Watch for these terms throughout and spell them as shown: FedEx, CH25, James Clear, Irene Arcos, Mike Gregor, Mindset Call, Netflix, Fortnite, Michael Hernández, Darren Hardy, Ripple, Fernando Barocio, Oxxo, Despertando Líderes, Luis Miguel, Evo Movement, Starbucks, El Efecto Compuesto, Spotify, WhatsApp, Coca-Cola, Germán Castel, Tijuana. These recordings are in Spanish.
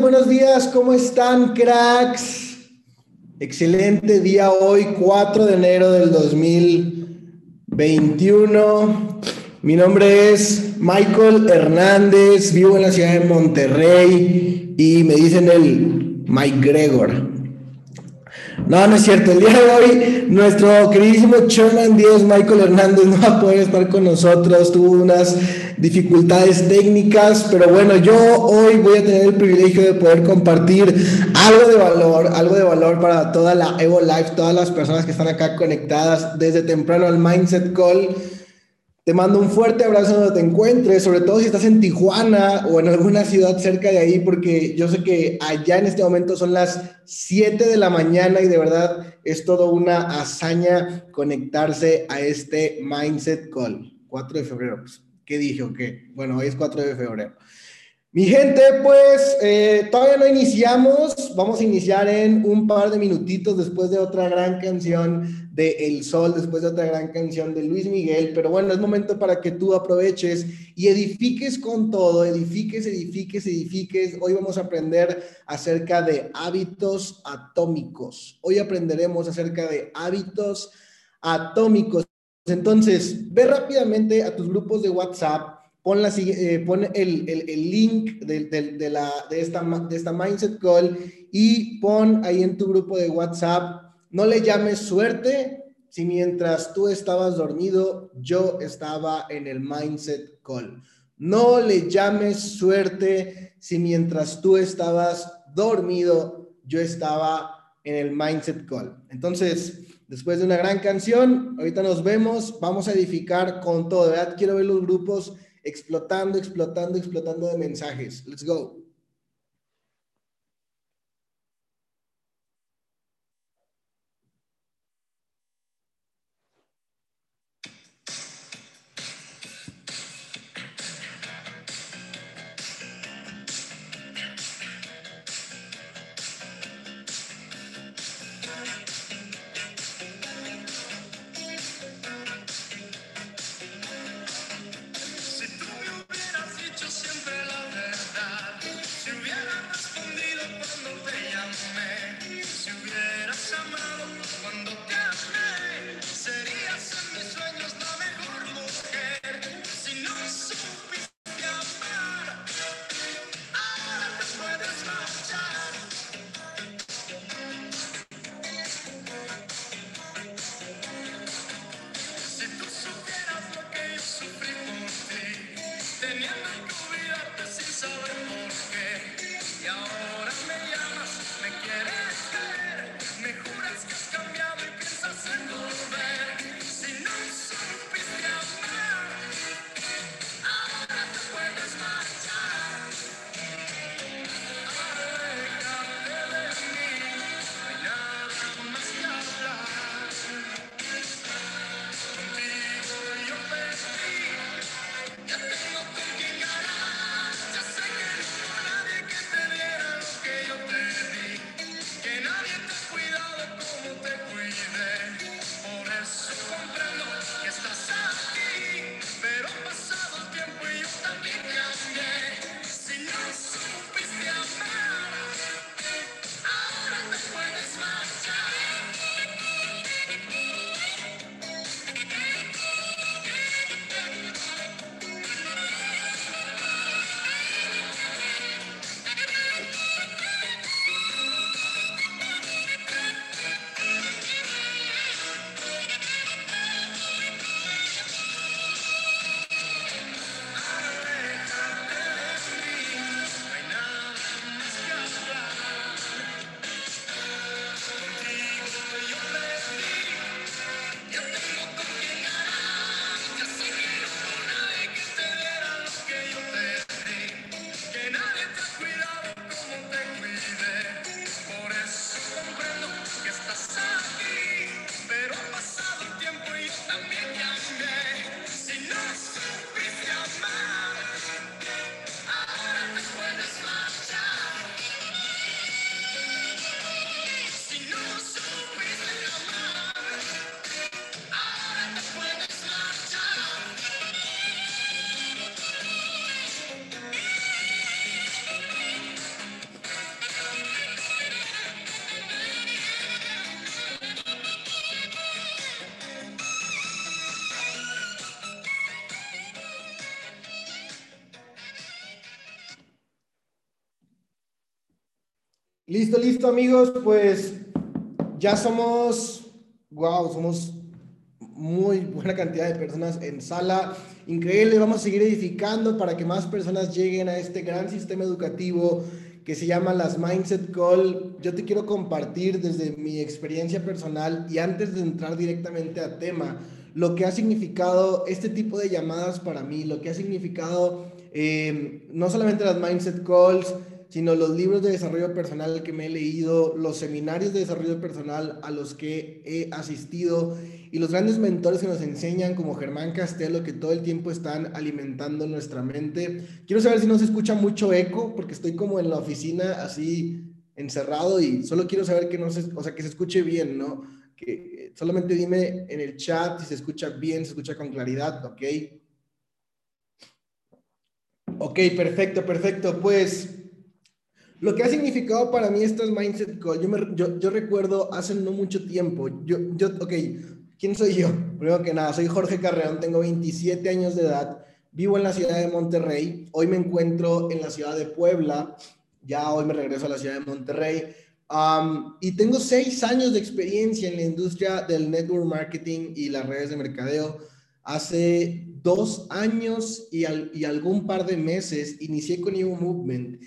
Buenos días, ¿cómo están, cracks? Excelente día hoy, 4 de enero del 2021. Mi nombre es Michael Hernández, vivo en la ciudad de Monterrey y me dicen el Mike Gregor. No es cierto, el día de hoy nuestro queridísimo Chonan 10, Michael Hernández, no va a poder estar con nosotros, tuvo unas dificultades técnicas, pero bueno, yo hoy voy a tener el privilegio de poder compartir algo de valor para toda la Evo Live, todas las personas que están acá conectadas desde temprano al Mindset Call. Te mando un fuerte abrazo donde te encuentres, sobre todo si estás en Tijuana o en alguna ciudad cerca de ahí, porque yo sé que allá en este momento son las 7 de la mañana y de verdad es toda una hazaña conectarse a este Mindset Call. 4 de febrero, pues. ¿Qué dije o qué? Bueno, hoy es 4 de febrero. Mi gente, pues, todavía no iniciamos. Vamos a iniciar en un par de minutitos después de otra gran canción de El Sol, después de otra gran canción de Luis Miguel. Pero bueno, es momento para que tú aproveches y edifiques con todo. Edifiques. Hoy vamos a aprender acerca de hábitos atómicos. Entonces, ve rápidamente a tus grupos de WhatsApp, pon el link de esta Mindset Call y pon ahí en tu grupo de WhatsApp, no le llames suerte si mientras tú estabas dormido, yo estaba en el Mindset Call. No le llames suerte si mientras tú estabas dormido, yo estaba en el Mindset Call. Entonces, Después de una gran canción, ahorita nos vemos, vamos a edificar con todo, ¿verdad? Quiero ver los grupos explotando, explotando, explotando de mensajes. Let's go. Listo, listo, amigos, pues ya somos, wow, somos muy buena cantidad de personas en sala, increíble, vamos a seguir edificando para que más personas lleguen a este gran sistema educativo que se llama las Mindset Call. Yo te quiero compartir desde mi experiencia personal y antes de entrar directamente a tema, lo que ha significado este tipo de llamadas para mí, lo que ha significado no solamente las Mindset Calls, sino los libros de desarrollo personal que me he leído, los seminarios de desarrollo personal a los que he asistido y los grandes mentores que nos enseñan como Germán Castel, que todo el tiempo están alimentando nuestra mente. Quiero saber si no se escucha mucho eco porque estoy como en la oficina así encerrado y solo quiero saber que no se, o sea, que se escuche bien, ¿no? Que solamente dime en el chat si se escucha bien, se escucha con claridad, ¿ok? Ok, perfecto, perfecto, pues lo que ha significado para mí estas Mindset Call, yo recuerdo hace no mucho tiempo, ok, ¿quién soy yo? Primero que nada, soy Jorge Carreón, tengo 27 años de edad, vivo en la ciudad de Monterrey, hoy me encuentro en la ciudad de Puebla, ya hoy me regreso a la ciudad de Monterrey, y tengo 6 años de experiencia en la industria del network marketing y las redes de mercadeo. Hace 2 años y algún par de meses inicié con Evo Movement.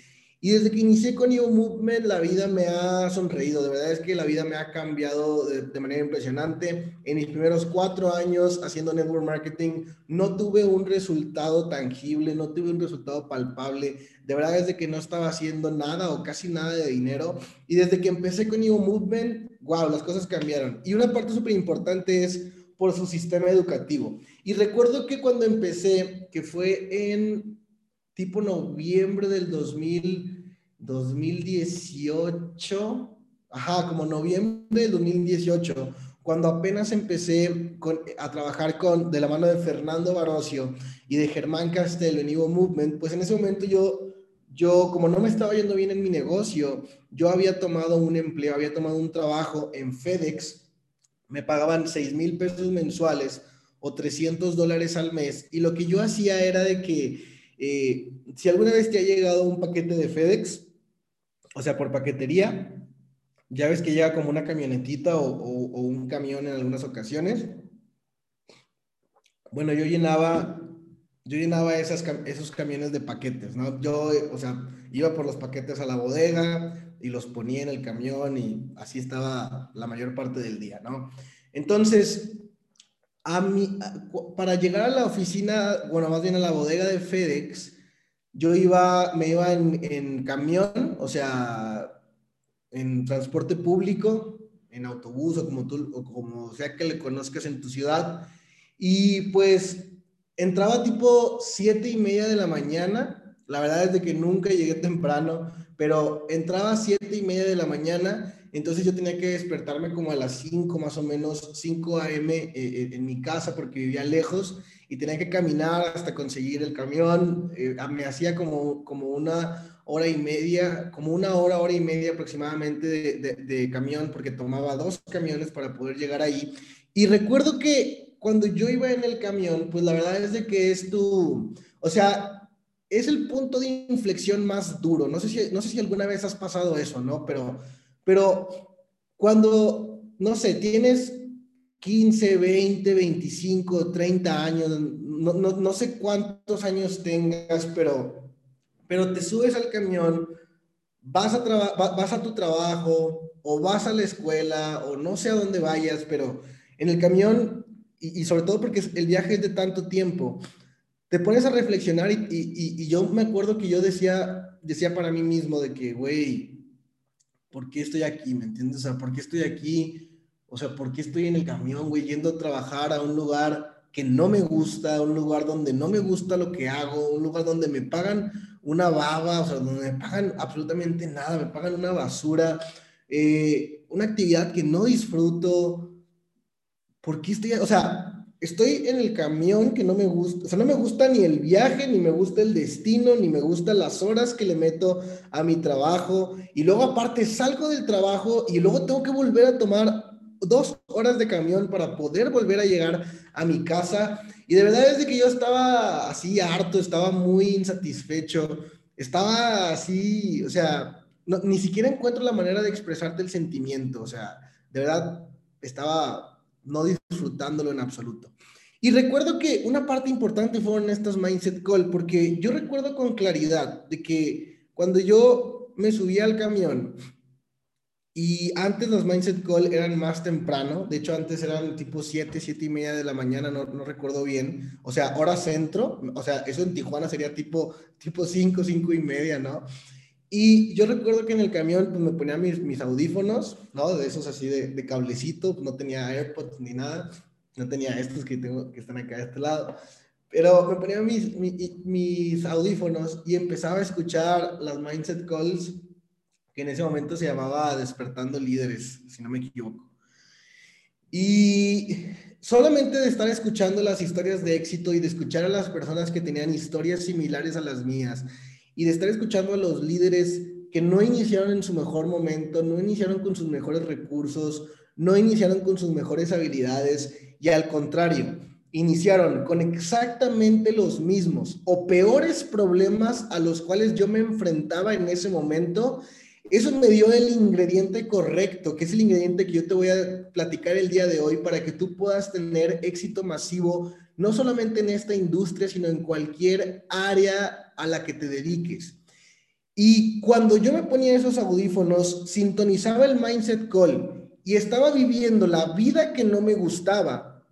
Y desde que inicié con Evo Movement, la vida me ha sonreído. De verdad es que la vida me ha cambiado de manera impresionante. En mis primeros 4 años haciendo network marketing, no tuve un resultado tangible, no tuve un resultado palpable. De verdad, desde que no estaba haciendo nada o casi nada de dinero. Y desde que empecé con Evo Movement, wow, las cosas cambiaron. Y una parte súper importante es por su sistema educativo. Y recuerdo que cuando empecé, que fue en tipo noviembre del 2018, como noviembre del 2018, cuando apenas empecé a trabajar de la mano de Fernando Barocio y de Germán Castel en Evo Movement, pues en ese momento yo, como no me estaba yendo bien en mi negocio, yo había tomado un empleo, había tomado un trabajo en FedEx, me pagaban $6,000 pesos mensuales o $300 al mes, y lo que yo hacía era de que si alguna vez te ha llegado un paquete de FedEx, o sea, por paquetería, ya ves que llega como una camionetita o un camión en algunas ocasiones. Bueno, yo llenaba esos camiones de paquetes, ¿no? Yo, o sea, iba por los paquetes a la bodega y los ponía en el camión y así estaba la mayor parte del día, ¿no? Entonces, para llegar a la oficina, bueno, más bien a la bodega de FedEx, me iba en camión, o sea, en transporte público, en autobús o como sea que le conozcas en tu ciudad, y pues entraba tipo 7:30 de la mañana. La verdad es de que nunca llegué temprano, pero entraba 7:30 de la mañana. Entonces yo tenía que despertarme como a las 5, más o menos, 5 a.m. en mi casa porque vivía lejos y tenía que caminar hasta conseguir el camión. Me hacía como una hora y media, como una hora y media aproximadamente de camión, porque tomaba 2 camiones para poder llegar ahí. Y recuerdo que cuando yo iba en el camión, pues la verdad es de que o sea, es el punto de inflexión más duro. No sé si alguna vez has pasado eso, ¿no? Pero cuando, no sé, tienes 15, 20, 25, 30 años, no sé cuántos años tengas, pero te subes al camión, vas a tu trabajo o vas a la escuela o no sé a dónde vayas, pero en el camión, y sobre todo porque el viaje es de tanto tiempo, te pones a reflexionar y yo me acuerdo que yo decía para mí mismo de que, güey, ¿por qué estoy aquí? ¿Me entiendes? O sea, ¿por qué estoy aquí? O sea, ¿por qué estoy en el camión, güey, yendo a trabajar a un lugar que no me gusta, un lugar donde no me gusta lo que hago, un lugar donde me pagan una baba, o sea, donde me pagan absolutamente nada, me pagan una basura, una actividad que no disfruto? ¿Por qué estoy? O sea, estoy en el camión que no me gusta, o sea, no me gusta ni el viaje, ni me gusta el destino, ni me gustan las horas que le meto a mi trabajo, y luego aparte salgo del trabajo y luego tengo que volver a tomar 2 horas de camión para poder volver a llegar a mi casa, y de verdad es de que yo estaba así harto, estaba muy insatisfecho, estaba así, o sea, no, ni siquiera encuentro la manera de expresarte el sentimiento, o sea, de verdad estaba no disfrutándolo en absoluto. Y recuerdo que una parte importante fueron estas Mindset Call, porque yo recuerdo con claridad de que cuando yo me subía al camión, y antes las Mindset Call eran más temprano, de hecho antes eran tipo 7, 7 y media de la mañana, no recuerdo bien, o sea, hora centro, o sea, eso en Tijuana sería tipo 5, 5 y media, ¿no? Y yo recuerdo que en el camión pues, me ponía mis audífonos, ¿no? De esos así de cablecito, pues, no tenía AirPods ni nada, no tenía estos que están acá de este lado, pero me ponía mis audífonos y empezaba a escuchar las Mindset Calls, que en ese momento se llamaba Despertando Líderes, si no me equivoco. Y solamente de estar escuchando las historias de éxito y de escuchar a las personas que tenían historias similares a las mías, y de estar escuchando a los líderes que no iniciaron en su mejor momento, no iniciaron con sus mejores recursos, no iniciaron con sus mejores habilidades, y al contrario, iniciaron con exactamente los mismos o peores problemas a los cuales yo me enfrentaba en ese momento. Eso me dio el ingrediente correcto, que es el ingrediente que yo te voy a platicar el día de hoy para que tú puedas tener éxito masivo, no solamente en esta industria, sino en cualquier área a la que te dediques. Y cuando yo me ponía esos audífonos, sintonizaba el Mindset Call y estaba viviendo la vida que no me gustaba.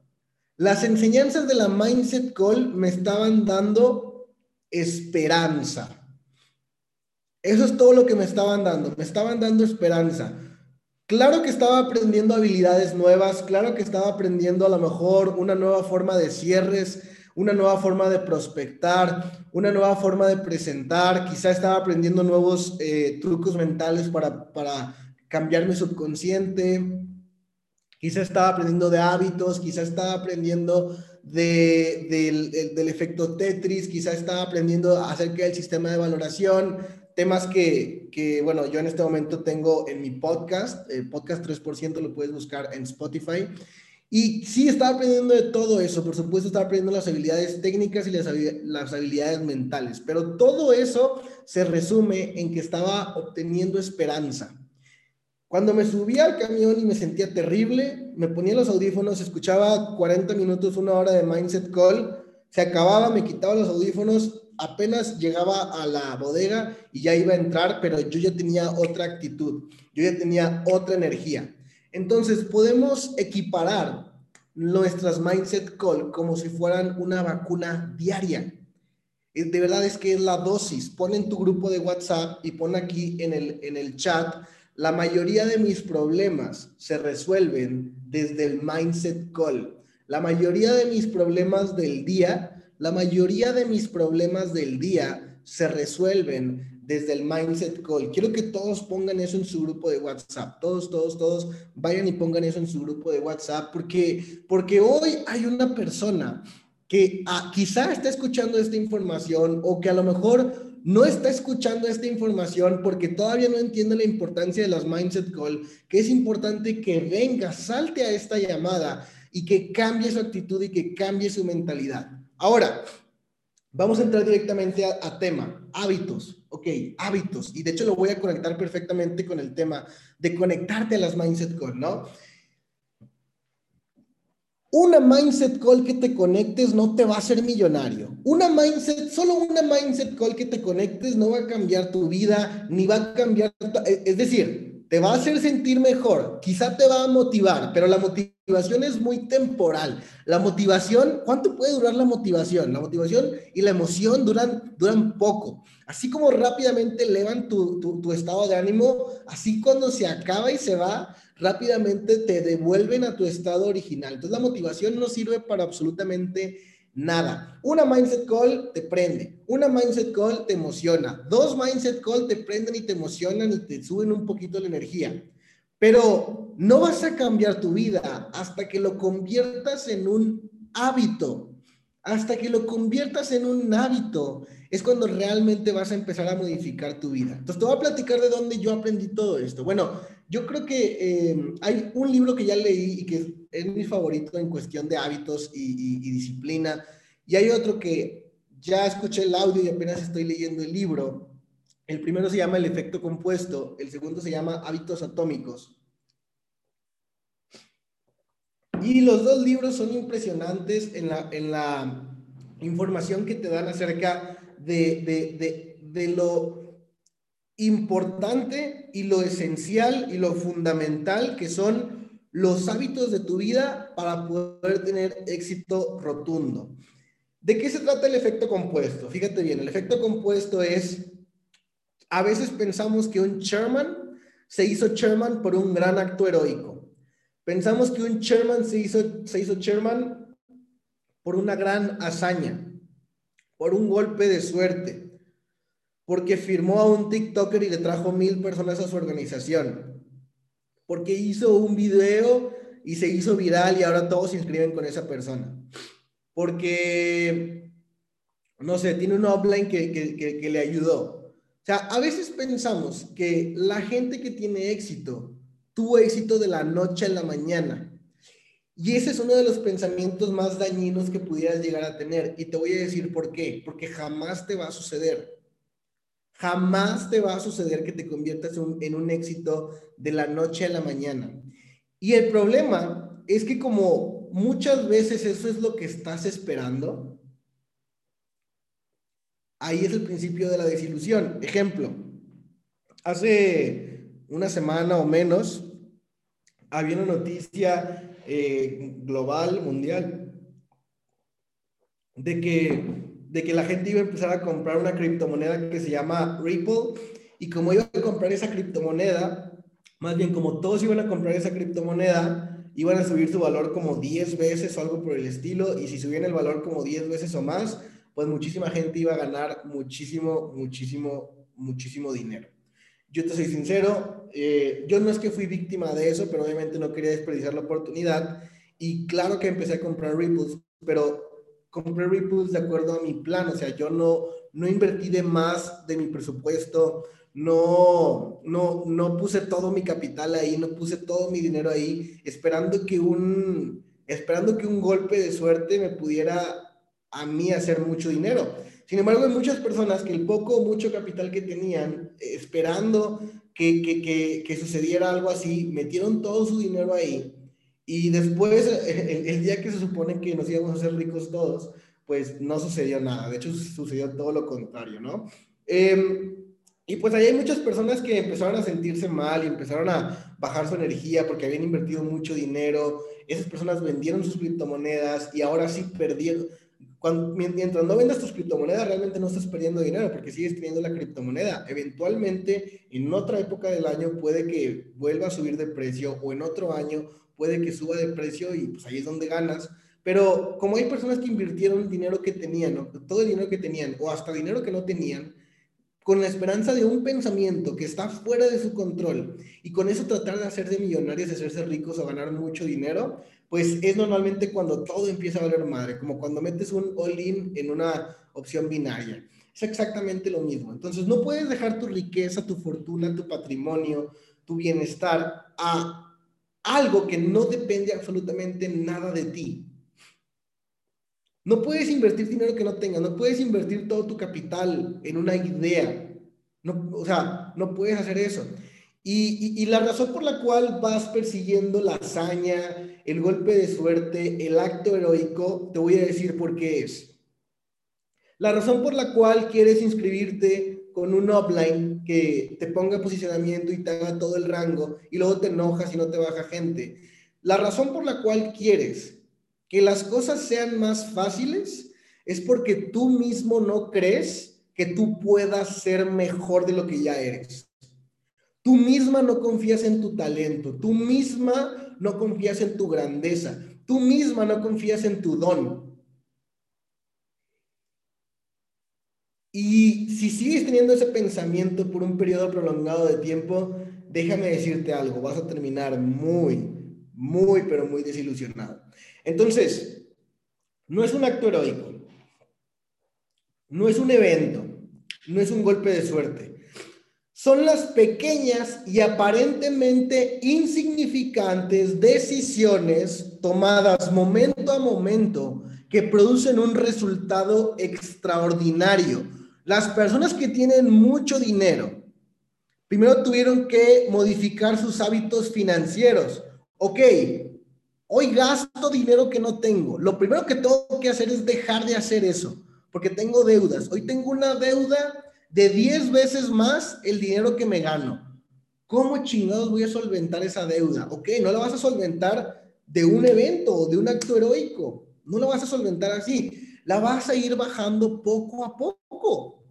Las enseñanzas de la Mindset Call me estaban dando esperanza. Eso es todo lo que me estaban dando esperanza. Claro que estaba aprendiendo habilidades nuevas, claro que estaba aprendiendo a lo mejor una nueva forma de cierres, una nueva forma de prospectar, una nueva forma de presentar, quizá estaba aprendiendo nuevos trucos mentales para cambiar mi subconsciente, quizá estaba aprendiendo de hábitos, quizá estaba aprendiendo del efecto Tetris, quizá estaba aprendiendo acerca del sistema de valoración, temas que, bueno, yo en este momento tengo en mi podcast, Podcast 3%, lo puedes buscar en Spotify. Y sí, estaba aprendiendo de todo eso. Por supuesto, estaba aprendiendo las habilidades técnicas y las habilidades mentales. Pero todo eso se resume en que estaba obteniendo esperanza. Cuando me subía al camión y me sentía terrible, me ponía los audífonos, escuchaba 40 minutos, una hora de Mindset Call, se acababa, me quitaba los audífonos, apenas llegaba a la bodega y ya iba a entrar, pero yo ya tenía otra actitud, yo ya tenía otra energía. Entonces, podemos equiparar nuestras Mindset Call como si fueran una vacuna diaria. De verdad es que es la dosis. Pon en tu grupo de WhatsApp y pon aquí en el chat, la mayoría de mis problemas se resuelven desde el Mindset Call. La mayoría de mis problemas del día, se resuelven desde el Mindset Call. Quiero que todos pongan eso en su grupo de WhatsApp. Todos vayan y pongan eso en su grupo de WhatsApp porque hoy hay una persona que quizá está escuchando esta información o que a lo mejor no está escuchando esta información porque todavía no entiende la importancia de las Mindset Call, que es importante que venga, salte a esta llamada y que cambie su actitud y que cambie su mentalidad. Ahora, vamos a entrar directamente a tema, hábitos, ok, hábitos, y de hecho lo voy a conectar perfectamente con el tema de conectarte a las Mindset Call, ¿no? Una Mindset Call que te conectes no te va a hacer millonario. Solo una Mindset Call que te conectes no va a cambiar tu vida, ni va a cambiar, es decir, te va a hacer sentir mejor, quizá te va a motivar, pero la motivación es muy temporal. La motivación, ¿cuánto puede durar la motivación? La motivación y la emoción duran poco. Así como rápidamente elevan tu estado de ánimo, así cuando se acaba y se va, rápidamente te devuelven a tu estado original. Entonces la motivación no sirve para absolutamente nada. Una Mindset Call te prende, una Mindset Call te emociona, dos Mindset Call te prenden y te emocionan y te suben un poquito la energía. Pero no vas a cambiar tu vida hasta que lo conviertas en un hábito. Hasta que lo conviertas en un hábito es cuando realmente vas a empezar a modificar tu vida. Entonces te voy a platicar de dónde yo aprendí todo esto. Bueno, yo creo que hay un libro que ya leí y que es mi favorito en cuestión de hábitos y disciplina. Y hay otro que ya escuché el audio y apenas estoy leyendo el libro. El primero se llama El Efecto Compuesto, el segundo se llama Hábitos Atómicos. Y los dos libros son impresionantes en la información que te dan acerca de lo importante y lo esencial y lo fundamental que son los hábitos de tu vida para poder tener éxito rotundo. ¿De qué se trata el efecto compuesto? Fíjate bien, el efecto compuesto es... A veces pensamos que un chairman se hizo chairman por un gran acto heroico. Pensamos que un chairman se hizo chairman por una gran hazaña, por un golpe de suerte, porque firmó a un TikToker y le trajo 1,000 personas a su organización, porque hizo un video y se hizo viral y ahora todos se inscriben con esa persona, porque, no sé, tiene un offline que le ayudó. O sea, a veces pensamos que la gente que tiene éxito tuvo éxito de la noche a la mañana. Y ese es uno de los pensamientos más dañinos que pudieras llegar a tener. Y te voy a decir por qué. Porque jamás te va a suceder. Jamás te va a suceder que te conviertas en un éxito de la noche a la mañana. Y el problema es que como muchas veces eso es lo que estás esperando... Ahí es el principio de la desilusión. Ejemplo, hace una semana o menos había una noticia global, mundial, de que la gente iba a empezar a comprar una criptomoneda que se llama Ripple, y como iba a comprar esa criptomoneda, más bien como todos iban a comprar esa criptomoneda, iban a subir su valor como 10 veces o algo por el estilo, y si subían el valor como 10 veces o más, pues muchísima gente iba a ganar muchísimo dinero. Yo te soy sincero, yo no es que fui víctima de eso, pero obviamente no quería desperdiciar la oportunidad, y claro que empecé a comprar Ripples, pero compré Ripples de acuerdo a mi plan. O sea, yo no invertí de más de mi presupuesto, no puse todo mi capital ahí, no puse todo mi dinero ahí, esperando que un golpe de suerte me pudiera a mí hacer mucho dinero. Sin embargo, hay muchas personas que el poco o mucho capital que tenían, esperando que sucediera algo así, metieron todo su dinero ahí. Y después, el día que se supone que nos íbamos a hacer ricos todos, pues no sucedió nada. De hecho, sucedió todo lo contrario, ¿no? Y pues ahí hay muchas personas que empezaron a sentirse mal y empezaron a bajar su energía porque habían invertido mucho dinero. Esas personas vendieron sus criptomonedas y ahora sí perdieron. Mientras no vendas tus criptomonedas, realmente no estás perdiendo dinero porque sigues teniendo la criptomoneda. Eventualmente, en otra época del año, puede que vuelva a subir de precio, o en otro año puede que suba de precio, y pues ahí es donde ganas. Pero como hay personas que invirtieron dinero que tenían, ¿no?, todo el dinero que tenían, o hasta dinero que no tenían, con la esperanza de un pensamiento que está fuera de su control, y con eso tratar de hacerse millonarios, hacerse ricos o ganar mucho dinero, pues es normalmente cuando todo empieza a valer madre, como cuando metes un all-in en una opción binaria. Es exactamente lo mismo. Entonces no puedes dejar tu riqueza, tu fortuna, tu patrimonio, tu bienestar a algo que no depende absolutamente nada de ti. No puedes invertir dinero que no tengas, no puedes invertir todo tu capital en una idea. No, o sea, no puedes hacer eso. Y la razón por la cual vas persiguiendo la hazaña, el golpe de suerte, el acto heroico, te voy a decir por qué es. La razón por la cual quieres inscribirte con un offline que te ponga posicionamiento y te haga todo el rango, y luego te enojas y no te baja gente. La razón por la cual quieres que las cosas sean más fáciles es porque tú mismo no crees que tú puedas ser mejor de lo que ya eres. Tú misma no confías en tu talento, tú misma no confías en tu grandeza, tú misma no confías en tu don. Y si sigues teniendo ese pensamiento por un periodo prolongado de tiempo, déjame decirte algo, vas a terminar muy desilusionado. Entonces, no es un acto heroico, no es un evento, no es un golpe de suerte. Son las pequeñas y aparentemente insignificantes decisiones tomadas momento a momento que producen un resultado extraordinario. Las personas que tienen mucho dinero, primero tuvieron que modificar sus hábitos financieros. Ok, hoy gasto dinero que no tengo. Lo primero que tengo que hacer es dejar de hacer eso, porque tengo deudas. Hoy tengo una deuda de 10 veces más el dinero que me gano. ¿Cómo chingados voy a solventar esa deuda? Ok, no la vas a solventar de un evento o de un acto heroico. No la vas a solventar así. La vas a ir bajando poco a poco.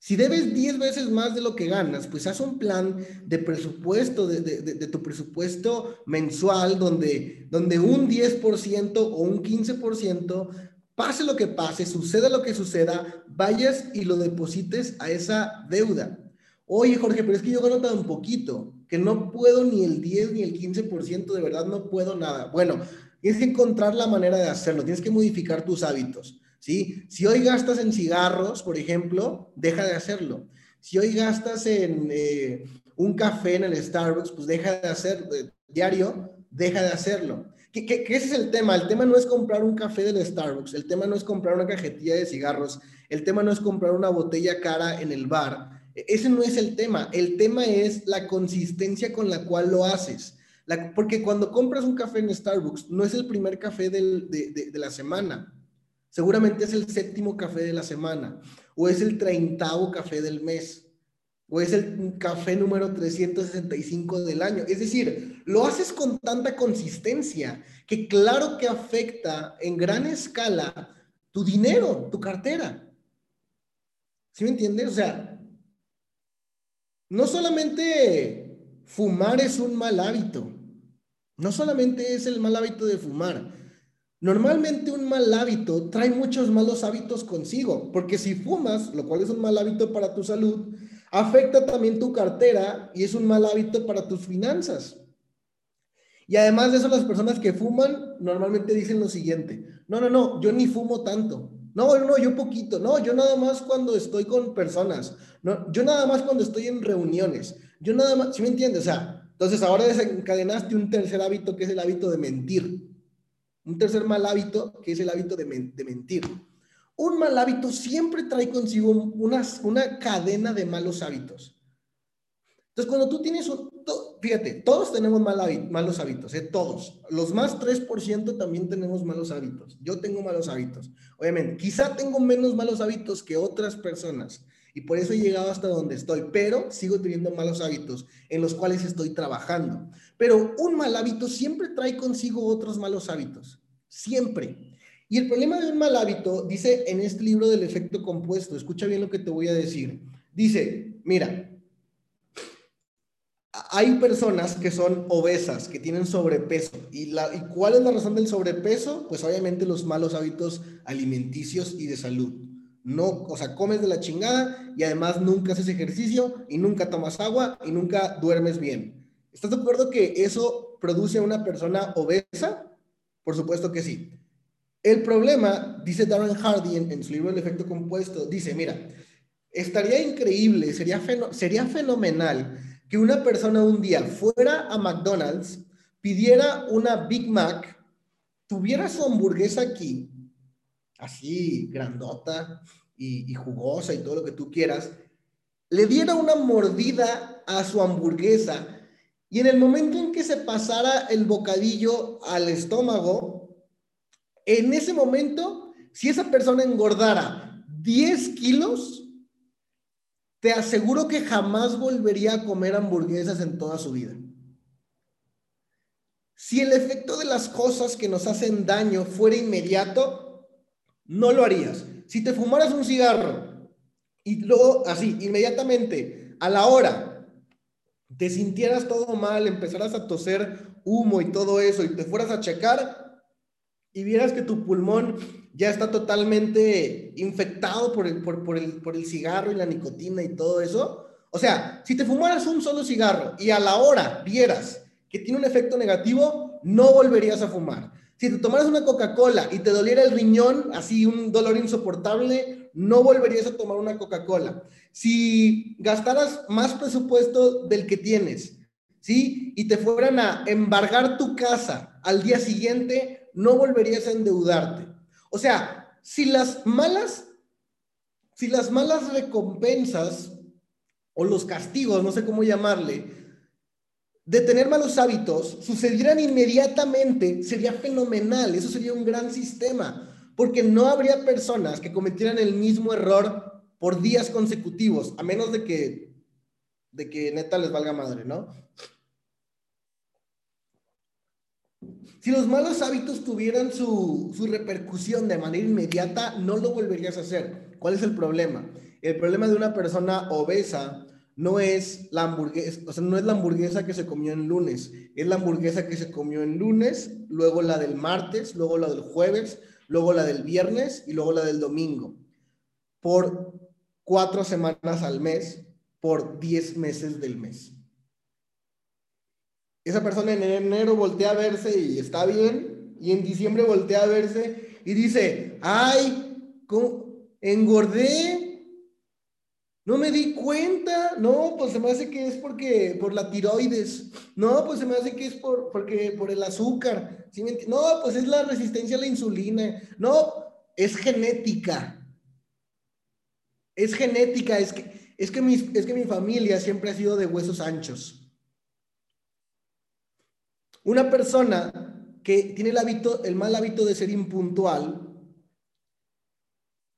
Si debes 10 veces más de lo que ganas, pues haz un plan de presupuesto, de tu presupuesto mensual, donde un 10% o un 15%, pase lo que pase, suceda lo que suceda, vayas y lo deposites a esa deuda. Oye, Jorge, pero es que yo gano tan poquito, que no puedo ni el 10 ni el 15%, de verdad no puedo nada. Bueno, tienes que encontrar la manera de hacerlo, tienes que modificar tus hábitos. ¿Sí? Si hoy gastas en cigarros, por ejemplo, deja de hacerlo. Si hoy gastas en un café en el Starbucks, pues deja de hacerlo. Diario, deja de hacerlo. ¿Qué ese es el tema? El tema no es comprar un café del Starbucks, el tema no es comprar una cajetilla de cigarros, el tema no es comprar una botella cara en el bar. Ese no es el tema es la consistencia con la cual lo haces. Porque cuando compras un café en Starbucks, no es el primer café de la semana. Seguramente es el 7º café de la semana, o es el 30º café del mes, o es el café número 365 del año. Es decir, lo haces con tanta consistencia que claro que afecta en gran escala tu dinero, tu cartera. ¿Sí me entiendes? O sea, no solamente fumar es un mal hábito. No solamente es el mal hábito de fumar. Normalmente un mal hábito trae muchos malos hábitos consigo, porque si fumas, lo cual es un mal hábito para tu salud, afecta también tu cartera y es un mal hábito para tus finanzas. Y además de eso, las personas que fuman normalmente dicen lo siguiente: no, no, no, yo ni fumo tanto. No, no, yo poquito. No, yo nada más cuando estoy con personas. No, yo nada más cuando estoy en reuniones. Yo nada más, ¿sí me entiendes? O sea, entonces ahora desencadenaste un tercer hábito que es el hábito de mentir. Un tercer mal hábito que es el hábito de mentir. Un mal hábito siempre trae consigo una cadena de malos hábitos. Entonces, cuando tú tienes fíjate, todos tenemos malos hábitos, todos. Los más 3% también tenemos malos hábitos. Yo tengo malos hábitos. Obviamente, quizá tengo menos malos hábitos que otras personas y por eso he llegado hasta donde estoy, pero sigo teniendo malos hábitos en los cuales estoy trabajando. Pero un mal hábito siempre trae consigo otros malos hábitos. Siempre. Y el problema de un mal hábito, dice en este libro del efecto compuesto, escucha bien lo que te voy a decir. Dice, mira, hay personas que son obesas, que tienen sobrepeso. ¿Y cuál es la razón del sobrepeso? Pues obviamente los malos hábitos alimenticios y de salud. No, o sea, comes de la chingada y además nunca haces ejercicio y nunca tomas agua y nunca duermes bien. ¿Estás de acuerdo que eso produce a una persona obesa? Por supuesto que sí. El problema, dice Darren Hardy en su libro El Efecto Compuesto, dice, mira, estaría increíble, sería fenomenal que una persona un día fuera a McDonald's, pidiera una Big Mac, tuviera su hamburguesa aquí, así grandota y jugosa y todo lo que tú quieras, le diera una mordida a su hamburguesa y en el momento en que se pasara el bocadillo al estómago, en ese momento, si esa persona engordara 10 kilos, te aseguro que jamás volvería a comer hamburguesas en toda su vida. Si el efecto de las cosas que nos hacen daño fuera inmediato, no lo harías. Si te fumaras un cigarro y luego así, inmediatamente, a la hora, te sintieras todo mal, empezaras a toser humo y todo eso, y te fueras a checar, y vieras que tu pulmón ya está totalmente infectado por el cigarro y la nicotina y todo eso. O sea, si te fumaras un solo cigarro y a la hora vieras que tiene un efecto negativo, no volverías a fumar. Si te tomaras una Coca-Cola y te doliera el riñón, así un dolor insoportable, no volverías a tomar una Coca-Cola. Si gastaras más presupuesto del que tienes, ¿sí? Y te fueran a embargar tu casa al día siguiente, no volverías a endeudarte. O sea, si las malas recompensas o los castigos, no sé cómo llamarle, de tener malos hábitos sucedieran inmediatamente, sería fenomenal. Eso sería un gran sistema, porque no habría personas que cometieran el mismo error por días consecutivos, a menos de que neta les valga madre, ¿no? Si los malos hábitos tuvieran su repercusión de manera inmediata, no lo volverías a hacer. ¿Cuál es el problema? El problema de una persona obesa no es la hamburguesa, o sea, no es la hamburguesa que se comió el lunes, es la hamburguesa que se comió el lunes, luego la del martes, luego la del jueves, luego la del viernes y luego la del domingo. Por 4 semanas al mes, por 10 meses del mes. Esa persona en enero voltea a verse y está bien, y en diciembre voltea a verse y dice, ay, engordé, no me di cuenta, no, pues se me hace que es porque por la tiroides, no, pues se me hace que es porque por el azúcar, ¿sí? No, pues es la resistencia a la insulina, no, es genética, es que mi familia siempre ha sido de huesos anchos. Una persona que tiene el mal hábito de ser impuntual,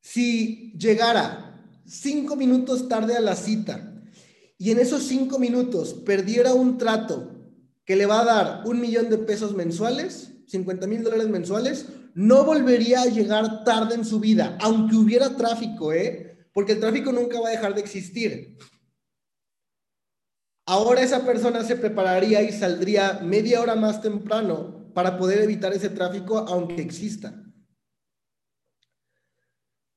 si llegara 5 minutos tarde a la cita y en esos 5 minutos perdiera un trato que le va a dar $1,000,000 mensuales, $50,000 mensuales, no volvería a llegar tarde en su vida, aunque hubiera tráfico, porque el tráfico nunca va a dejar de existir. Ahora esa persona se prepararía y saldría media hora más temprano para poder evitar ese tráfico, aunque exista.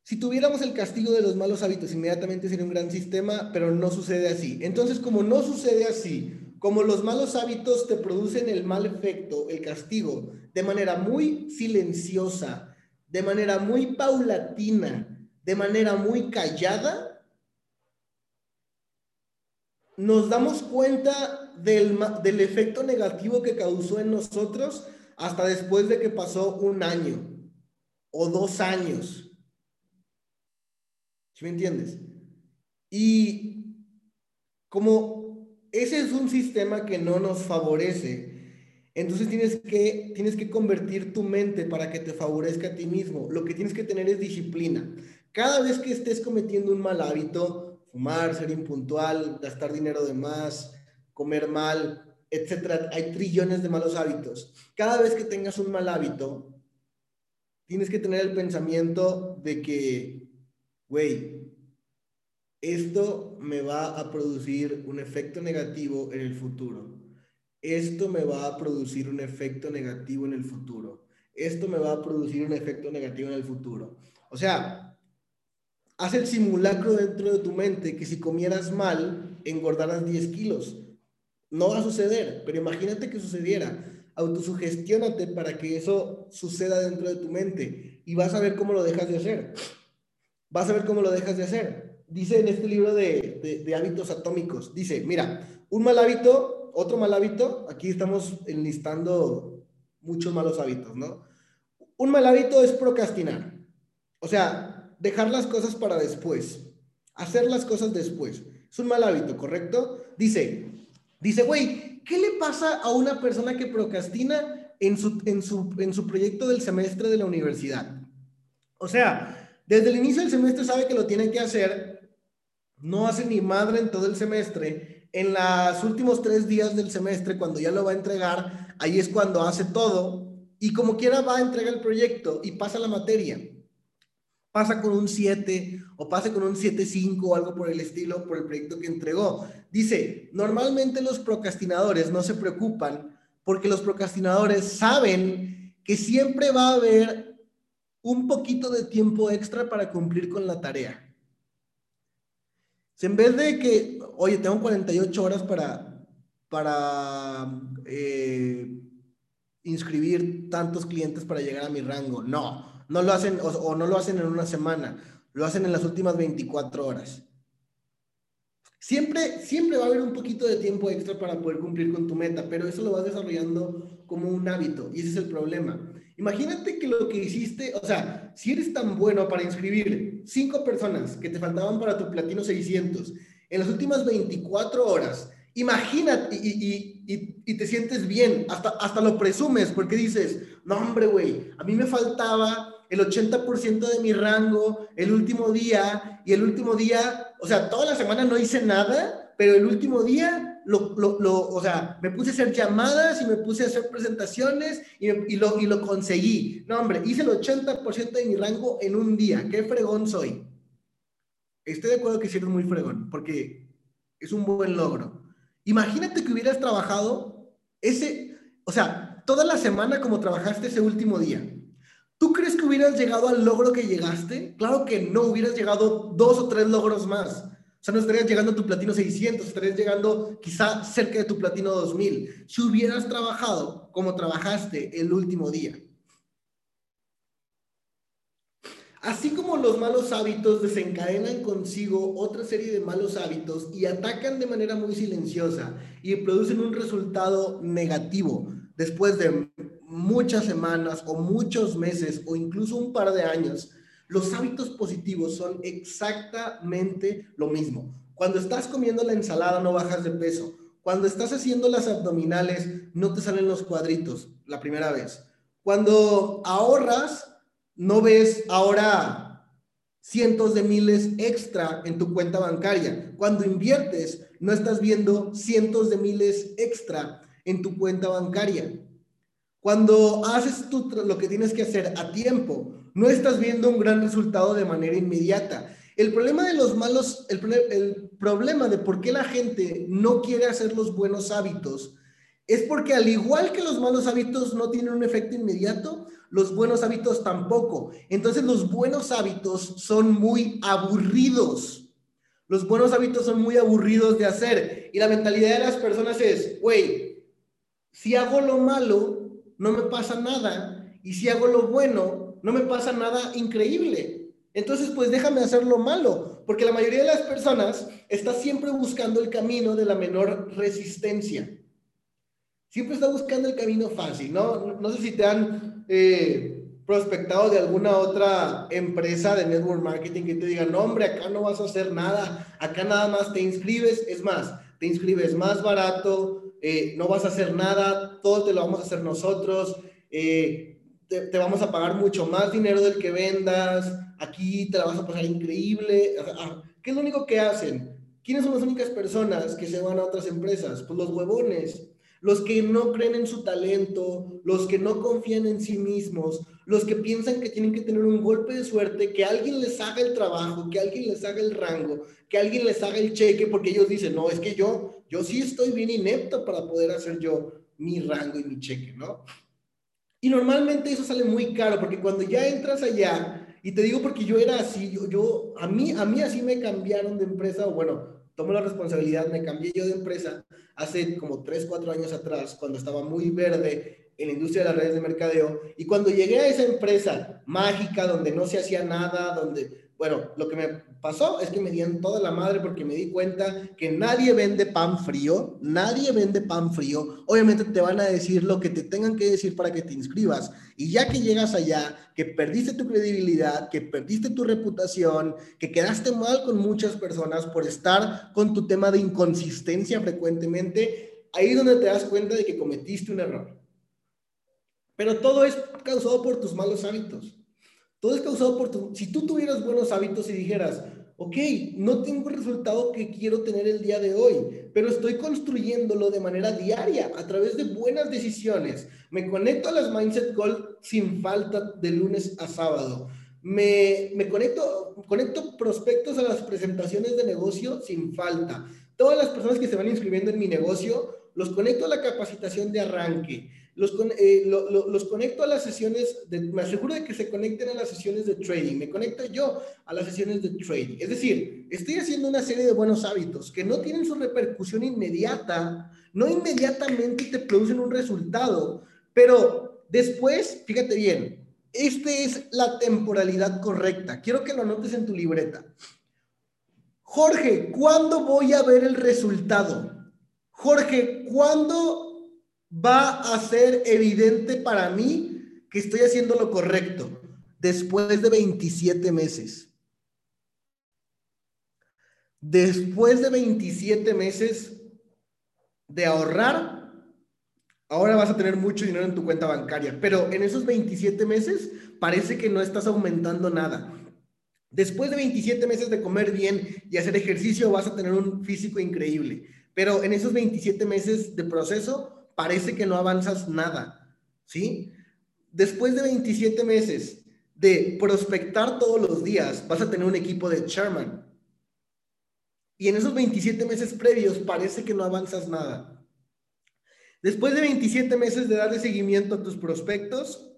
Si tuviéramos el castigo de los malos hábitos, inmediatamente sería un gran sistema, pero no sucede así. Entonces, como no sucede así, como los malos hábitos te producen el mal efecto, el castigo, de manera muy silenciosa, de manera muy paulatina, de manera muy callada, nos damos cuenta del efecto negativo que causó en nosotros hasta después de que pasó 1 año o 2 años. ¿Sí me entiendes? Y como ese es un sistema que no nos favorece, entonces tienes que convertir tu mente para que te favorezca a ti mismo. Lo que tienes que tener es disciplina. Cada vez que estés cometiendo un mal hábito, fumar, ser impuntual, gastar dinero de más, comer mal, etcétera, hay trillones de malos hábitos. Cada vez que tengas un mal hábito, tienes que tener el pensamiento de que, güey, esto me va a producir un efecto negativo en el futuro. Esto me va a producir un efecto negativo en el futuro. Esto me va a producir un efecto negativo en el futuro. O sea, haz el simulacro dentro de tu mente que si comieras mal, engordaras 10 kilos. No va a suceder, pero imagínate que sucediera. Autosugestiónate para que eso suceda dentro de tu mente y vas a ver cómo lo dejas de hacer. Vas a ver cómo lo dejas de hacer. Dice en este libro de hábitos atómicos, dice, mira, un mal hábito, otro mal hábito, aquí estamos enlistando muchos malos hábitos, ¿no? Un mal hábito es procrastinar, o sea, dejar las cosas para después, hacer las cosas después. Es un mal hábito, ¿correcto? Dice, güey, ¿qué le pasa a una persona que procrastina en su proyecto del semestre de la universidad? O sea, desde el inicio del semestre sabe que lo tiene que hacer, no hace ni madre en todo el semestre, en los últimos 3 días del semestre, cuando ya lo va a entregar, ahí es cuando hace todo, y como quiera va a entregar el proyecto y pasa la materia. Pasa con un 7 o pasa con un 7.5 o algo por el estilo, por el proyecto que entregó. Dice, normalmente los procrastinadores no se preocupan porque los procrastinadores saben que siempre va a haber un poquito de tiempo extra para cumplir con la tarea. Si en vez de que, oye, tengo 48 horas para inscribir tantos clientes para llegar a mi rango. No lo hacen, o no lo hacen en una semana, lo hacen en las últimas 24 horas. Siempre va a haber un poquito de tiempo extra para poder cumplir con tu meta, pero eso lo vas desarrollando como un hábito, y ese es el problema. Imagínate que lo que hiciste, o sea, si eres tan bueno para inscribir 5 personas que te faltaban para tu platino 600 en las últimas 24 horas, imagínate, y te sientes bien, hasta lo presumes, porque dices, no hombre güey, a mí me faltaba el 80% de mi rango el último día, y el último día, o sea, toda la semana no hice nada, pero el último día... o sea, me puse a hacer llamadas y me puse a hacer presentaciones y lo conseguí. No, hombre, hice el 80% de mi rango en un día. ¡Qué fregón soy! Estoy de acuerdo que sí eres muy fregón, porque es un buen logro. Imagínate que hubieras trabajado toda la semana como trabajaste ese último día. ¿Tú crees que hubieras llegado al logro que llegaste? Claro que no, hubieras llegado 2 o 3 logros más. O sea, no estarías llegando a tu platino 600, estarías llegando quizá cerca de tu platino 2000, si hubieras trabajado como trabajaste el último día. Así como los malos hábitos desencadenan consigo otra serie de malos hábitos y atacan de manera muy silenciosa y producen un resultado negativo después de muchas semanas o muchos meses o incluso un par de años, los hábitos positivos son exactamente lo mismo. Cuando estás comiendo la ensalada no bajas de peso. Cuando estás haciendo las abdominales no te salen los cuadritos la primera vez. Cuando ahorras no ves ahora cientos de miles extra en tu cuenta bancaria. Cuando inviertes no estás viendo cientos de miles extra en tu cuenta bancaria. Cuando haces lo que tienes que hacer a tiempo, no estás viendo un gran resultado de manera inmediata. El problema de los malos, el problema de por qué la gente no quiere hacer los buenos hábitos es porque, al igual que los malos hábitos no tienen un efecto inmediato, los buenos hábitos tampoco. Entonces, los buenos hábitos son muy aburridos. Los buenos hábitos son muy aburridos de hacer. Y la mentalidad de las personas es, güey, si hago lo malo, no me pasa nada. Y si hago lo bueno, no me pasa nada increíble. Entonces, pues déjame hacer lo malo. Porque la mayoría de las personas está siempre buscando el camino de la menor resistencia. Siempre está buscando el camino fácil, ¿no? No sé si te han prospectado de alguna otra empresa de network marketing que te digan, no, hombre, acá no vas a hacer nada, acá nada más te inscribes, es más, te inscribes más barato, no vas a hacer nada, todo te lo vamos a hacer nosotros, te vamos a pagar mucho más dinero del que vendas, aquí te la vas a pasar increíble. ¿Qué es lo único que hacen? ¿Quiénes son las únicas personas que se van a otras empresas? Pues los huevones. Los que no creen en su talento, los que no confían en sí mismos, los que piensan que tienen que tener un golpe de suerte, que alguien les haga el trabajo, que alguien les haga el rango, que alguien les haga el cheque, porque ellos dicen, no, es que yo sí estoy bien inepto para poder hacer yo mi rango y mi cheque, ¿no? Y normalmente eso sale muy caro, porque cuando ya entras allá, y te digo porque yo era así, a mí así me cambiaron de empresa, o bueno, tomo la responsabilidad, me cambié yo de empresa hace como 3, 4 años atrás, cuando estaba muy verde en la industria de las redes de mercadeo, y cuando llegué a esa empresa mágica, donde no se hacía nada, donde, bueno, lo que me pasó es que me dieron toda la madre porque me di cuenta que nadie vende pan frío, nadie vende pan frío, obviamente te van a decir lo que te tengan que decir para que te inscribas, y ya que llegas allá, que perdiste tu credibilidad, que perdiste tu reputación, que quedaste mal con muchas personas por estar con tu tema de inconsistencia frecuentemente, ahí es donde te das cuenta de que cometiste un error. Pero todo es causado por tus malos hábitos. Todo es causado por tu... Si tú tuvieras buenos hábitos y dijeras, ok, no tengo el resultado que quiero tener el día de hoy, pero estoy construyéndolo de manera diaria, a través de buenas decisiones. Me conecto a las Mindset Call sin falta de lunes a sábado. Me conecto prospectos a las presentaciones de negocio sin falta. Todas las personas que se van inscribiendo en mi negocio, los conecto a la capacitación de arranque. Los conecto a las sesiones, me aseguro de que se conecten a las sesiones de trading, me conecto yo a las sesiones de trading. Es decir, estoy haciendo una serie de buenos hábitos que no tienen su repercusión inmediata, no inmediatamente te producen un resultado, pero después, fíjate bien, esta es la temporalidad correcta. Quiero que lo anotes en tu libreta. Jorge, ¿cuándo voy a ver el resultado? Jorge, ¿cuándo va a ser evidente para mí que estoy haciendo lo correcto? Después de 27 meses. Después de 27 meses de ahorrar, ahora vas a tener mucho dinero en tu cuenta bancaria, pero en esos 27 meses parece que no estás aumentando nada. Después de 27 meses de comer bien y hacer ejercicio, vas a tener un físico increíble, pero en esos 27 meses de proceso, parece que no avanzas nada, ¿sí? Después de 27 meses de prospectar todos los días, vas a tener un equipo de chairman. Y en esos 27 meses previos, parece que no avanzas nada. Después de 27 meses de darle seguimiento a tus prospectos,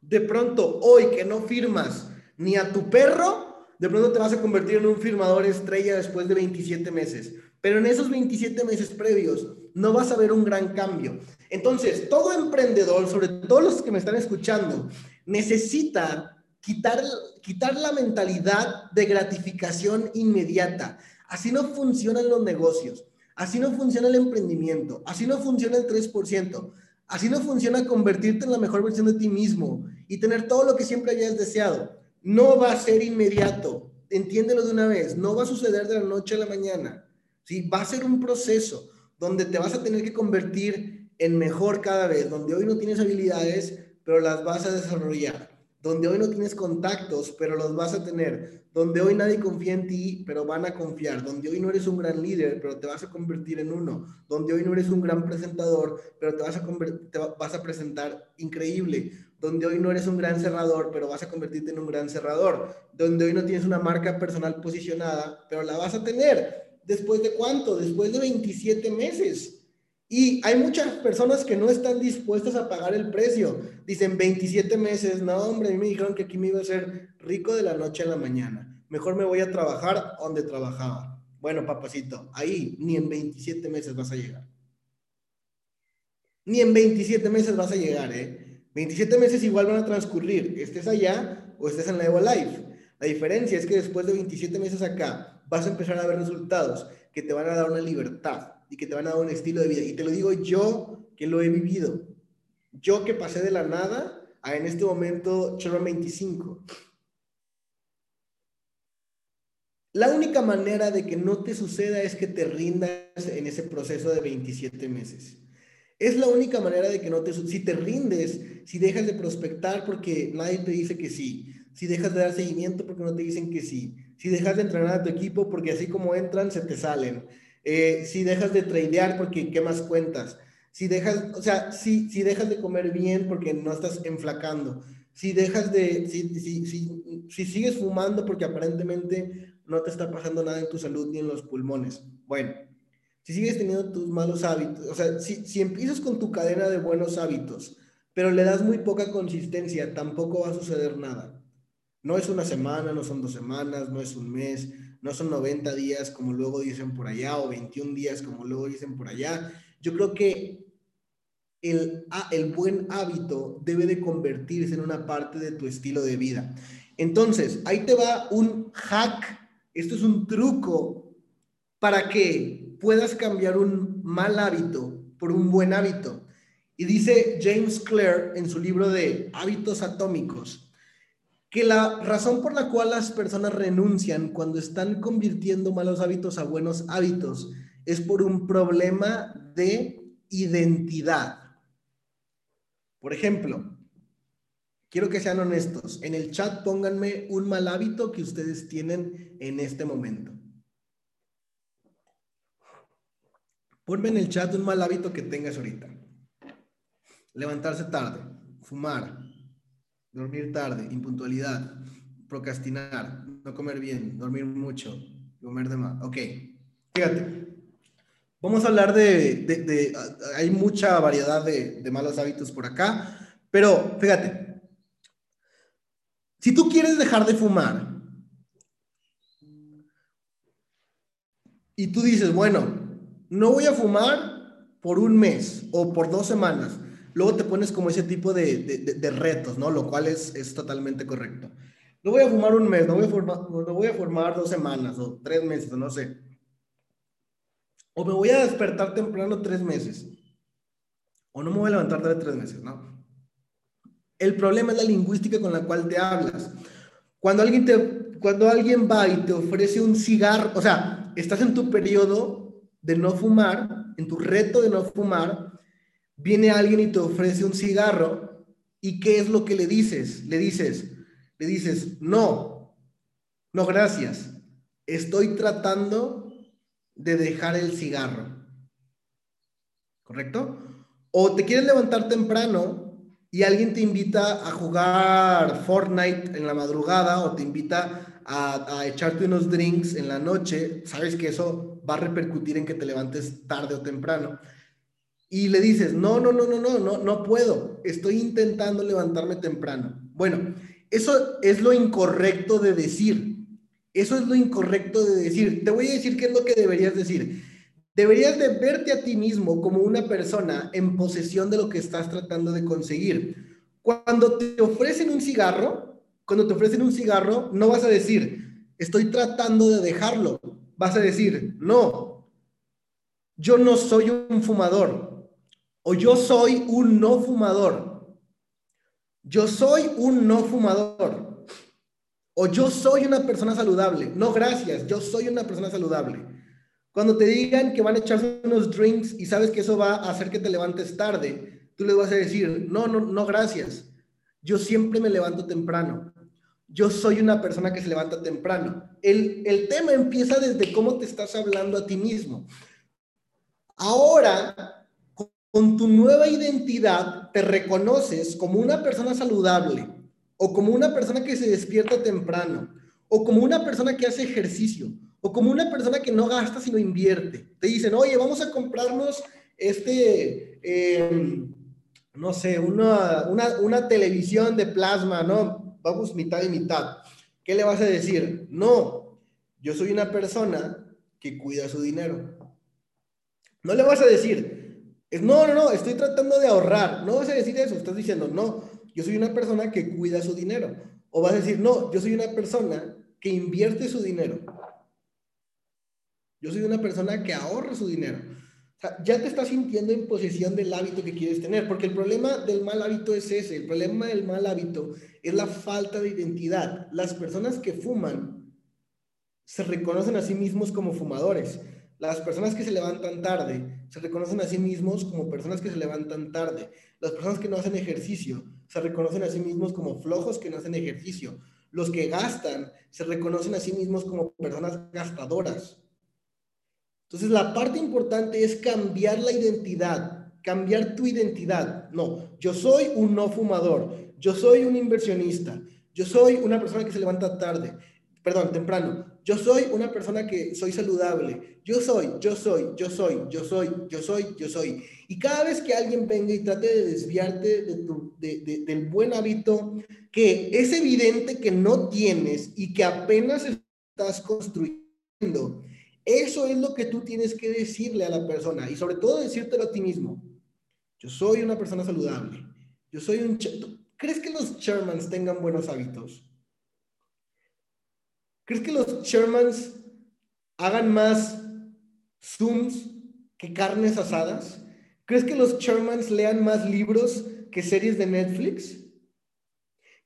de pronto, hoy que no firmas ni a tu perro, de pronto te vas a convertir en un firmador estrella después de 27 meses. Pero en esos 27 meses previos, no vas a ver un gran cambio. Entonces, todo emprendedor, sobre todo los que me están escuchando, necesita quitar la mentalidad de gratificación inmediata. Así no funcionan los negocios, así no funciona el emprendimiento, así no funciona el 3%, así no funciona convertirte en la mejor versión de ti mismo y tener todo lo que siempre hayas deseado. No va a ser inmediato, entiéndelo de una vez, no va a suceder de la noche a la mañana, ¿sí? Va a ser un proceso donde te vas a tener que convertir en mejor cada vez, donde hoy no tienes habilidades, pero las vas a desarrollar. donde hoy no tienes contactos, pero los vas a tener, donde hoy nadie confía en ti, pero van a confiar, donde hoy no eres un gran líder, pero te vas a convertir en uno, donde hoy no eres un gran presentador, pero te vas a presentar increíble, donde hoy no eres un gran cerrador, pero vas a convertirte en un gran cerrador, donde hoy no tienes una marca personal posicionada, pero la vas a tener. ¿Después de cuánto? Después de 27 meses. Y hay muchas personas que no están dispuestas a pagar el precio. Dicen 27 meses, no hombre, a mí me dijeron que aquí me iba a ser rico de la noche a la mañana. Mejor me voy a trabajar donde trabajaba. Bueno, papacito, ahí ni en 27 meses vas a llegar. Ni en 27 meses vas a llegar, 27 meses igual van a transcurrir, estés allá o estés en la Evo Live. La diferencia es que después de 27 meses acá, vas a empezar a ver resultados que te van a dar una libertad y que te van a dar un estilo de vida. Y te lo digo yo, que lo he vivido. Yo que pasé de la nada a en este momento Chorro 25. La única manera de que no te suceda es que te rindas en ese proceso de 27 meses. Es la única manera de que no te suceda. Si te rindes, si dejas de prospectar porque nadie te dice que sí, si dejas de dar seguimiento porque no te dicen que sí, si dejas de entrenar a tu equipo porque así como entran, se te salen. Si dejas de tradear porque quemas cuentas, si dejas de comer bien porque no estás enflacando, si sigues fumando porque aparentemente no te está pasando nada en tu salud ni en los pulmones, bueno, si sigues teniendo tus malos hábitos, o sea, si empiezas con tu cadena de buenos hábitos, pero le das muy poca consistencia, tampoco va a suceder nada. No es una semana, no son 2 semanas, no es un mes, no son 90 días como luego dicen por allá o 21 días como luego dicen por allá. Yo creo que el buen hábito debe de convertirse en una parte de tu estilo de vida. Entonces, ahí te va un hack. Esto es un truco para que puedas cambiar un mal hábito por un buen hábito. Y dice James Clear en su libro de Hábitos Atómicos, que la razón por la cual las personas renuncian cuando están convirtiendo malos hábitos a buenos hábitos es por un problema de identidad. Por ejemplo, quiero que sean honestos. En el chat pónganme un mal hábito que ustedes tienen en este momento. Ponme en el chat un mal hábito que tengas ahorita. Levantarse tarde, fumar, dormir tarde, impuntualidad, procrastinar, no comer bien, dormir mucho, comer de más. Ok, fíjate, vamos a hablar de hay mucha variedad de malos hábitos por acá, pero fíjate, si tú quieres dejar de fumar y tú dices, bueno, no voy a fumar por un mes o por 2 semanas, luego te pones como ese tipo de retos, ¿no? Lo cual es totalmente correcto. No voy a fumar un mes, no voy a fumar 2 semanas o 3 meses, no sé. O me voy a despertar temprano 3 meses. O no me voy a levantar de 3 meses, ¿no? El problema es la lingüística con la cual te hablas. Cuando alguien va y te ofrece un cigarro, o sea, estás en tu periodo de no fumar, en tu reto de no fumar, viene alguien y te ofrece un cigarro, ¿y qué es lo que le dices? Le dices, no gracias, estoy tratando de dejar el cigarro, ¿correcto? O te quieres levantar temprano y alguien te invita a jugar Fortnite en la madrugada o te invita a echarte unos drinks en la noche, sabes que eso va a repercutir en que te levantes tarde o temprano. Y le dices, no puedo, estoy intentando levantarme temprano. Bueno, eso es lo incorrecto de decir. Te voy a decir qué es lo que deberías decir. Deberías de verte a ti mismo como una persona en posesión de lo que estás tratando de conseguir. Cuando te ofrecen un cigarro, no vas a decir, estoy tratando de dejarlo. Vas a decir, no, yo no soy un fumador. O yo soy un no fumador. O yo soy una persona saludable. No, gracias. Yo soy una persona saludable. Cuando te digan que van a echarse unos drinks y sabes que eso va a hacer que te levantes tarde, tú les vas a decir, no gracias. Yo siempre me levanto temprano. Yo soy una persona que se levanta temprano. El tema empieza desde cómo te estás hablando a ti mismo. Ahora, con tu nueva identidad, te reconoces como una persona saludable, o como una persona que se despierta temprano, o como una persona que hace ejercicio, o como una persona que no gasta sino invierte. Te dicen, oye, vamos a comprarnos no sé, una televisión de plasma, ¿no? Vamos mitad y mitad. ¿Qué le vas a decir? No, yo soy una persona que cuida su dinero. No le vas a decir, no, estoy tratando de ahorrar. No vas a decir eso, estás diciendo, no, yo soy una persona que cuida su dinero. O vas a decir, no, yo soy una persona que invierte su dinero. Yo soy una persona que ahorra su dinero. O sea, ya te estás sintiendo en posesión del hábito que quieres tener, porque el problema del mal hábito es ese, el problema del mal hábito es la falta de identidad. Las personas que fuman se reconocen a sí mismos como fumadores. Las personas que se levantan tarde se reconocen a sí mismos como personas que se levantan tarde. Las personas que no hacen ejercicio se reconocen a sí mismos como flojos que no hacen ejercicio. Los que gastan se reconocen a sí mismos como personas gastadoras. Entonces, la parte importante es cambiar la identidad, cambiar tu identidad. No, yo soy un no fumador, yo soy un inversionista, yo soy una persona que se levanta temprano, yo soy una persona que soy saludable, yo soy. Y cada vez que alguien venga y trate de desviarte del buen hábito, que es evidente que no tienes y que apenas estás construyendo, eso es lo que tú tienes que decirle a la persona, y sobre todo decírtelo a ti mismo. Yo soy una persona saludable. Yo soy un... ¿Crees que los chairmans tengan buenos hábitos? ¿Crees que los chairmans hagan más Zooms que carnes asadas? ¿Crees que los chairmans lean más libros que series de Netflix?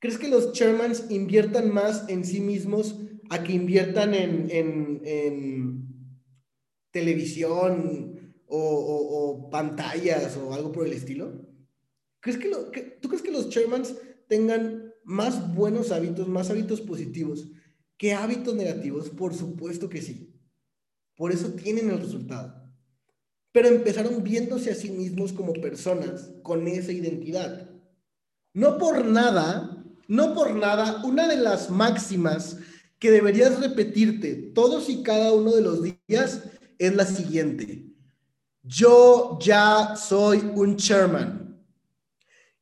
¿Crees que los chairmans inviertan más en sí mismos a que inviertan en televisión o pantallas o algo por el estilo? ¿Tú crees que los chairmans tengan más buenos hábitos, más hábitos positivos que hábitos negativos? Por supuesto que sí. Por eso tienen el resultado. Pero empezaron viéndose a sí mismos como personas con esa identidad. No por nada, una de las máximas que deberías repetirte todos y cada uno de los días es la siguiente. Yo ya soy un chairman.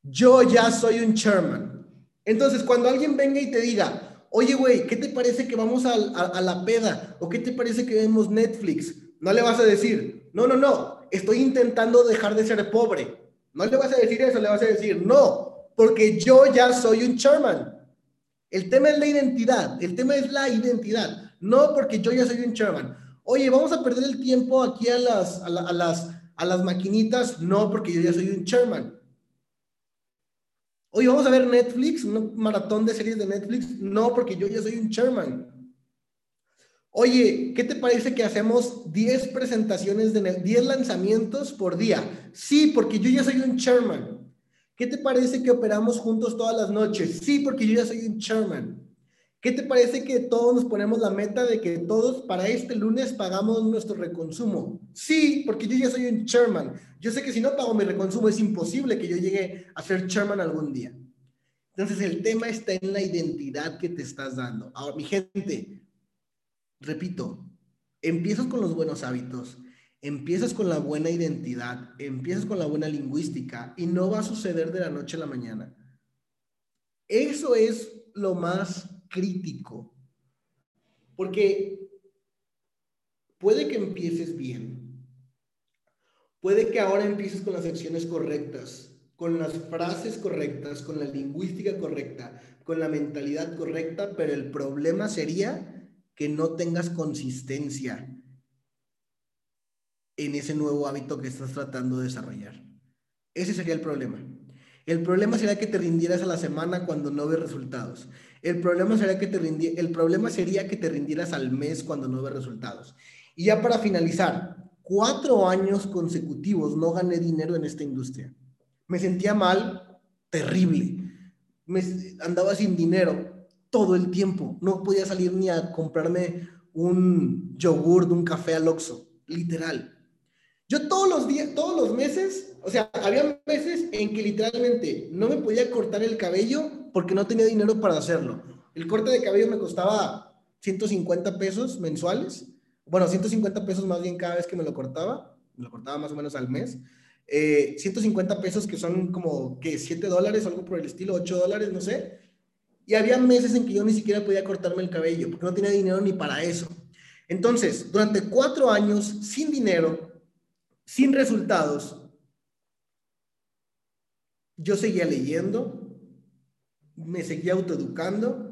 Yo ya soy un chairman. Entonces, cuando alguien venga y te diga, oye, güey, ¿qué te parece que vamos a la peda? ¿O qué te parece que vemos Netflix? No le vas a decir, no, estoy intentando dejar de ser pobre. No le vas a decir eso, le vas a decir, no, porque yo ya soy un chairman. El tema es la identidad, no porque yo ya soy un chairman. Oye, vamos a perder el tiempo aquí a las maquinitas, no porque yo ya soy un chairman. Oye, vamos a ver Netflix, un maratón de series de Netflix, no porque yo ya soy un chairman. Oye, ¿qué te parece que hacemos 10 presentaciones, 10 lanzamientos por día? Sí, porque yo ya soy un chairman. ¿Qué te parece que operamos juntos todas las noches? Sí, porque yo ya soy un chairman. ¿Qué te parece que todos nos ponemos la meta de que todos para este lunes pagamos nuestro reconsumo? Sí, porque yo ya soy un chairman. Yo sé que si no pago mi reconsumo es imposible que yo llegue a ser chairman algún día. Entonces, el tema está en la identidad que te estás dando. Ahora, mi gente, repito, empiezas con los buenos hábitos. Empiezas con la buena identidad, empiezas con la buena lingüística y no va a suceder de la noche a la mañana. Eso es lo más crítico. Porque puede que empieces bien. Puede que ahora empieces con las acciones correctas, con las frases correctas, con la lingüística correcta, con la mentalidad correcta, pero el problema sería que no tengas consistencia en ese nuevo hábito que estás tratando de desarrollar. Ese sería el problema. El problema sería que te rindieras a la semana cuando no ves resultados. El problema sería que te rindieras al mes cuando no ves resultados. Y ya para finalizar, 4 años consecutivos no gané dinero en esta industria. Me sentía mal, terrible. andaba sin dinero todo el tiempo. No podía salir ni a comprarme un yogur, un café al Oxxo, literal. Yo todos los días, todos los meses, o sea, había meses en que literalmente no me podía cortar el cabello porque no tenía dinero para hacerlo. El corte de cabello me costaba 150 pesos mensuales. Bueno, 150 pesos más bien cada vez que me lo cortaba más o menos al mes. 150 pesos que son como que $7, algo por el estilo, $8, no sé. Y había meses en que yo ni siquiera podía cortarme el cabello porque no tenía dinero ni para eso. Entonces, durante 4 años sin dinero, sin resultados, yo seguía leyendo, me seguía autoeducando,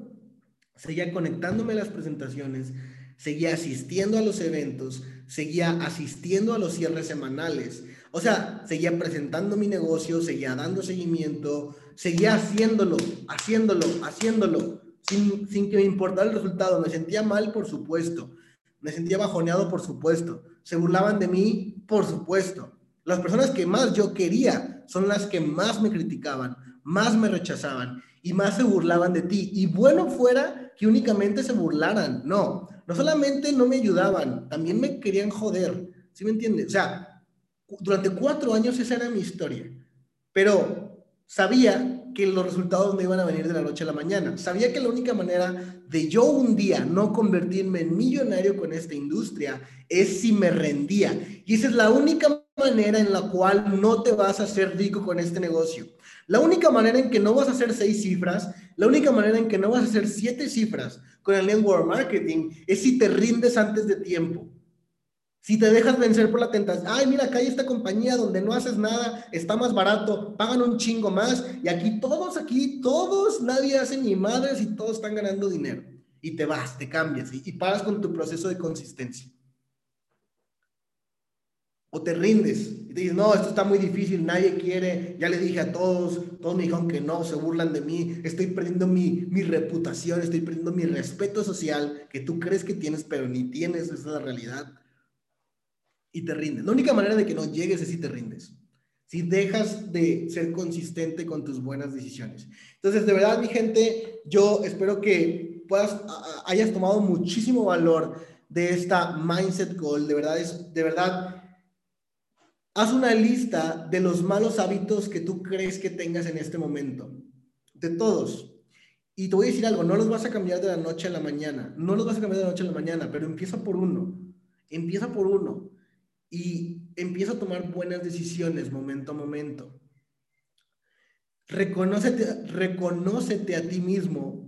seguía conectándome a las presentaciones, seguía asistiendo a los eventos, seguía asistiendo a los cierres semanales. O sea, seguía presentando mi negocio, seguía dando seguimiento, seguía haciéndolo, sin que me importara el resultado. Me sentía mal, por supuesto. Me sentía bajoneado, por supuesto. Se burlaban de mí, por supuesto. Las personas que más yo quería son las que más me criticaban, más me rechazaban y más se burlaban de ti. Y bueno fuera que únicamente se burlaran. No, no solamente no me ayudaban, también me querían joder. ¿Sí me entiendes? O sea, durante 4 años esa era mi historia. Pero sabía que los resultados no iban a venir de la noche a la mañana. Sabía que la única manera de yo un día no convertirme en millonario con esta industria es si me rendía. Y esa es la única manera en la cual no te vas a hacer rico con este negocio. La única manera en que no vas a hacer 6 cifras, la única manera en que no vas a hacer 7 cifras con el network marketing es si te rindes antes de tiempo. Si te dejas vencer por la tentación, ay, mira, acá hay esta compañía donde no haces nada, está más barato, pagan un chingo más, y aquí todos, nadie hace ni madres y todos están ganando dinero. Y te vas, te cambias y paras con tu proceso de consistencia. O te rindes y te dices, no, esto está muy difícil, nadie quiere, ya le dije a todos me dijeron que no, se burlan de mí, estoy perdiendo mi reputación, estoy perdiendo mi respeto social que tú crees que tienes, pero ni tienes, esa es la realidad. Y te rindes. La única manera de que no llegues es si te rindes. Si dejas de ser consistente con tus buenas decisiones. Entonces, de verdad, mi gente, yo espero que hayas tomado muchísimo valor de esta Mindset Call. De verdad, haz una lista de los malos hábitos que tú crees que tengas en este momento. De todos. Y te voy a decir algo, no los vas a cambiar de la noche a la mañana. No los vas a cambiar de la noche a la mañana, pero empieza por uno. Empieza por uno. Y empieza a tomar buenas decisiones momento a momento. Reconócete a ti mismo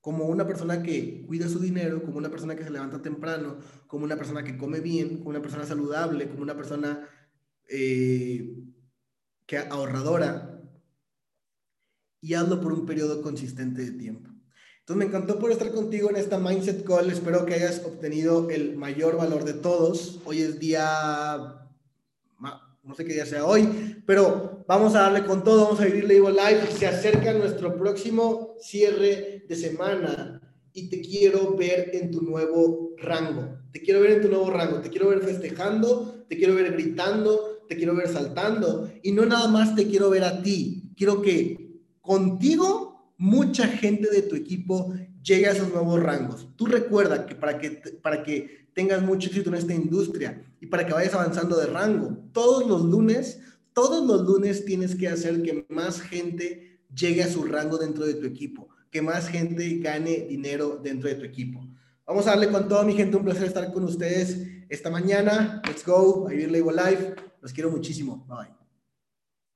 como una persona que cuida su dinero, como una persona que se levanta temprano, como una persona que come bien, como una persona saludable, como una persona ahorradora. Y hazlo por un periodo consistente de tiempo. Entonces, me encantó poder estar contigo en esta Mindset Call. Espero que hayas obtenido el mayor valor de todos. Hoy es día... no sé qué día sea hoy, pero vamos a darle con todo. Vamos a vivirle Evo Live. Se acerca nuestro próximo cierre de semana y te quiero ver en tu nuevo rango. Te quiero ver en tu nuevo rango. Te quiero ver festejando, te quiero ver gritando, te quiero ver saltando. Y no nada más te quiero ver a ti. Quiero que contigo... mucha gente de tu equipo llega a esos nuevos rangos. Tú recuerda que para que tengas mucho éxito en esta industria y para que vayas avanzando de rango, todos los lunes tienes que hacer que más gente llegue a su rango dentro de tu equipo, que más gente gane dinero dentro de tu equipo. Vamos a darle con todo, mi gente. Un placer estar con ustedes esta mañana. Let's go. A vivirle Evo Live. Los quiero muchísimo. Bye.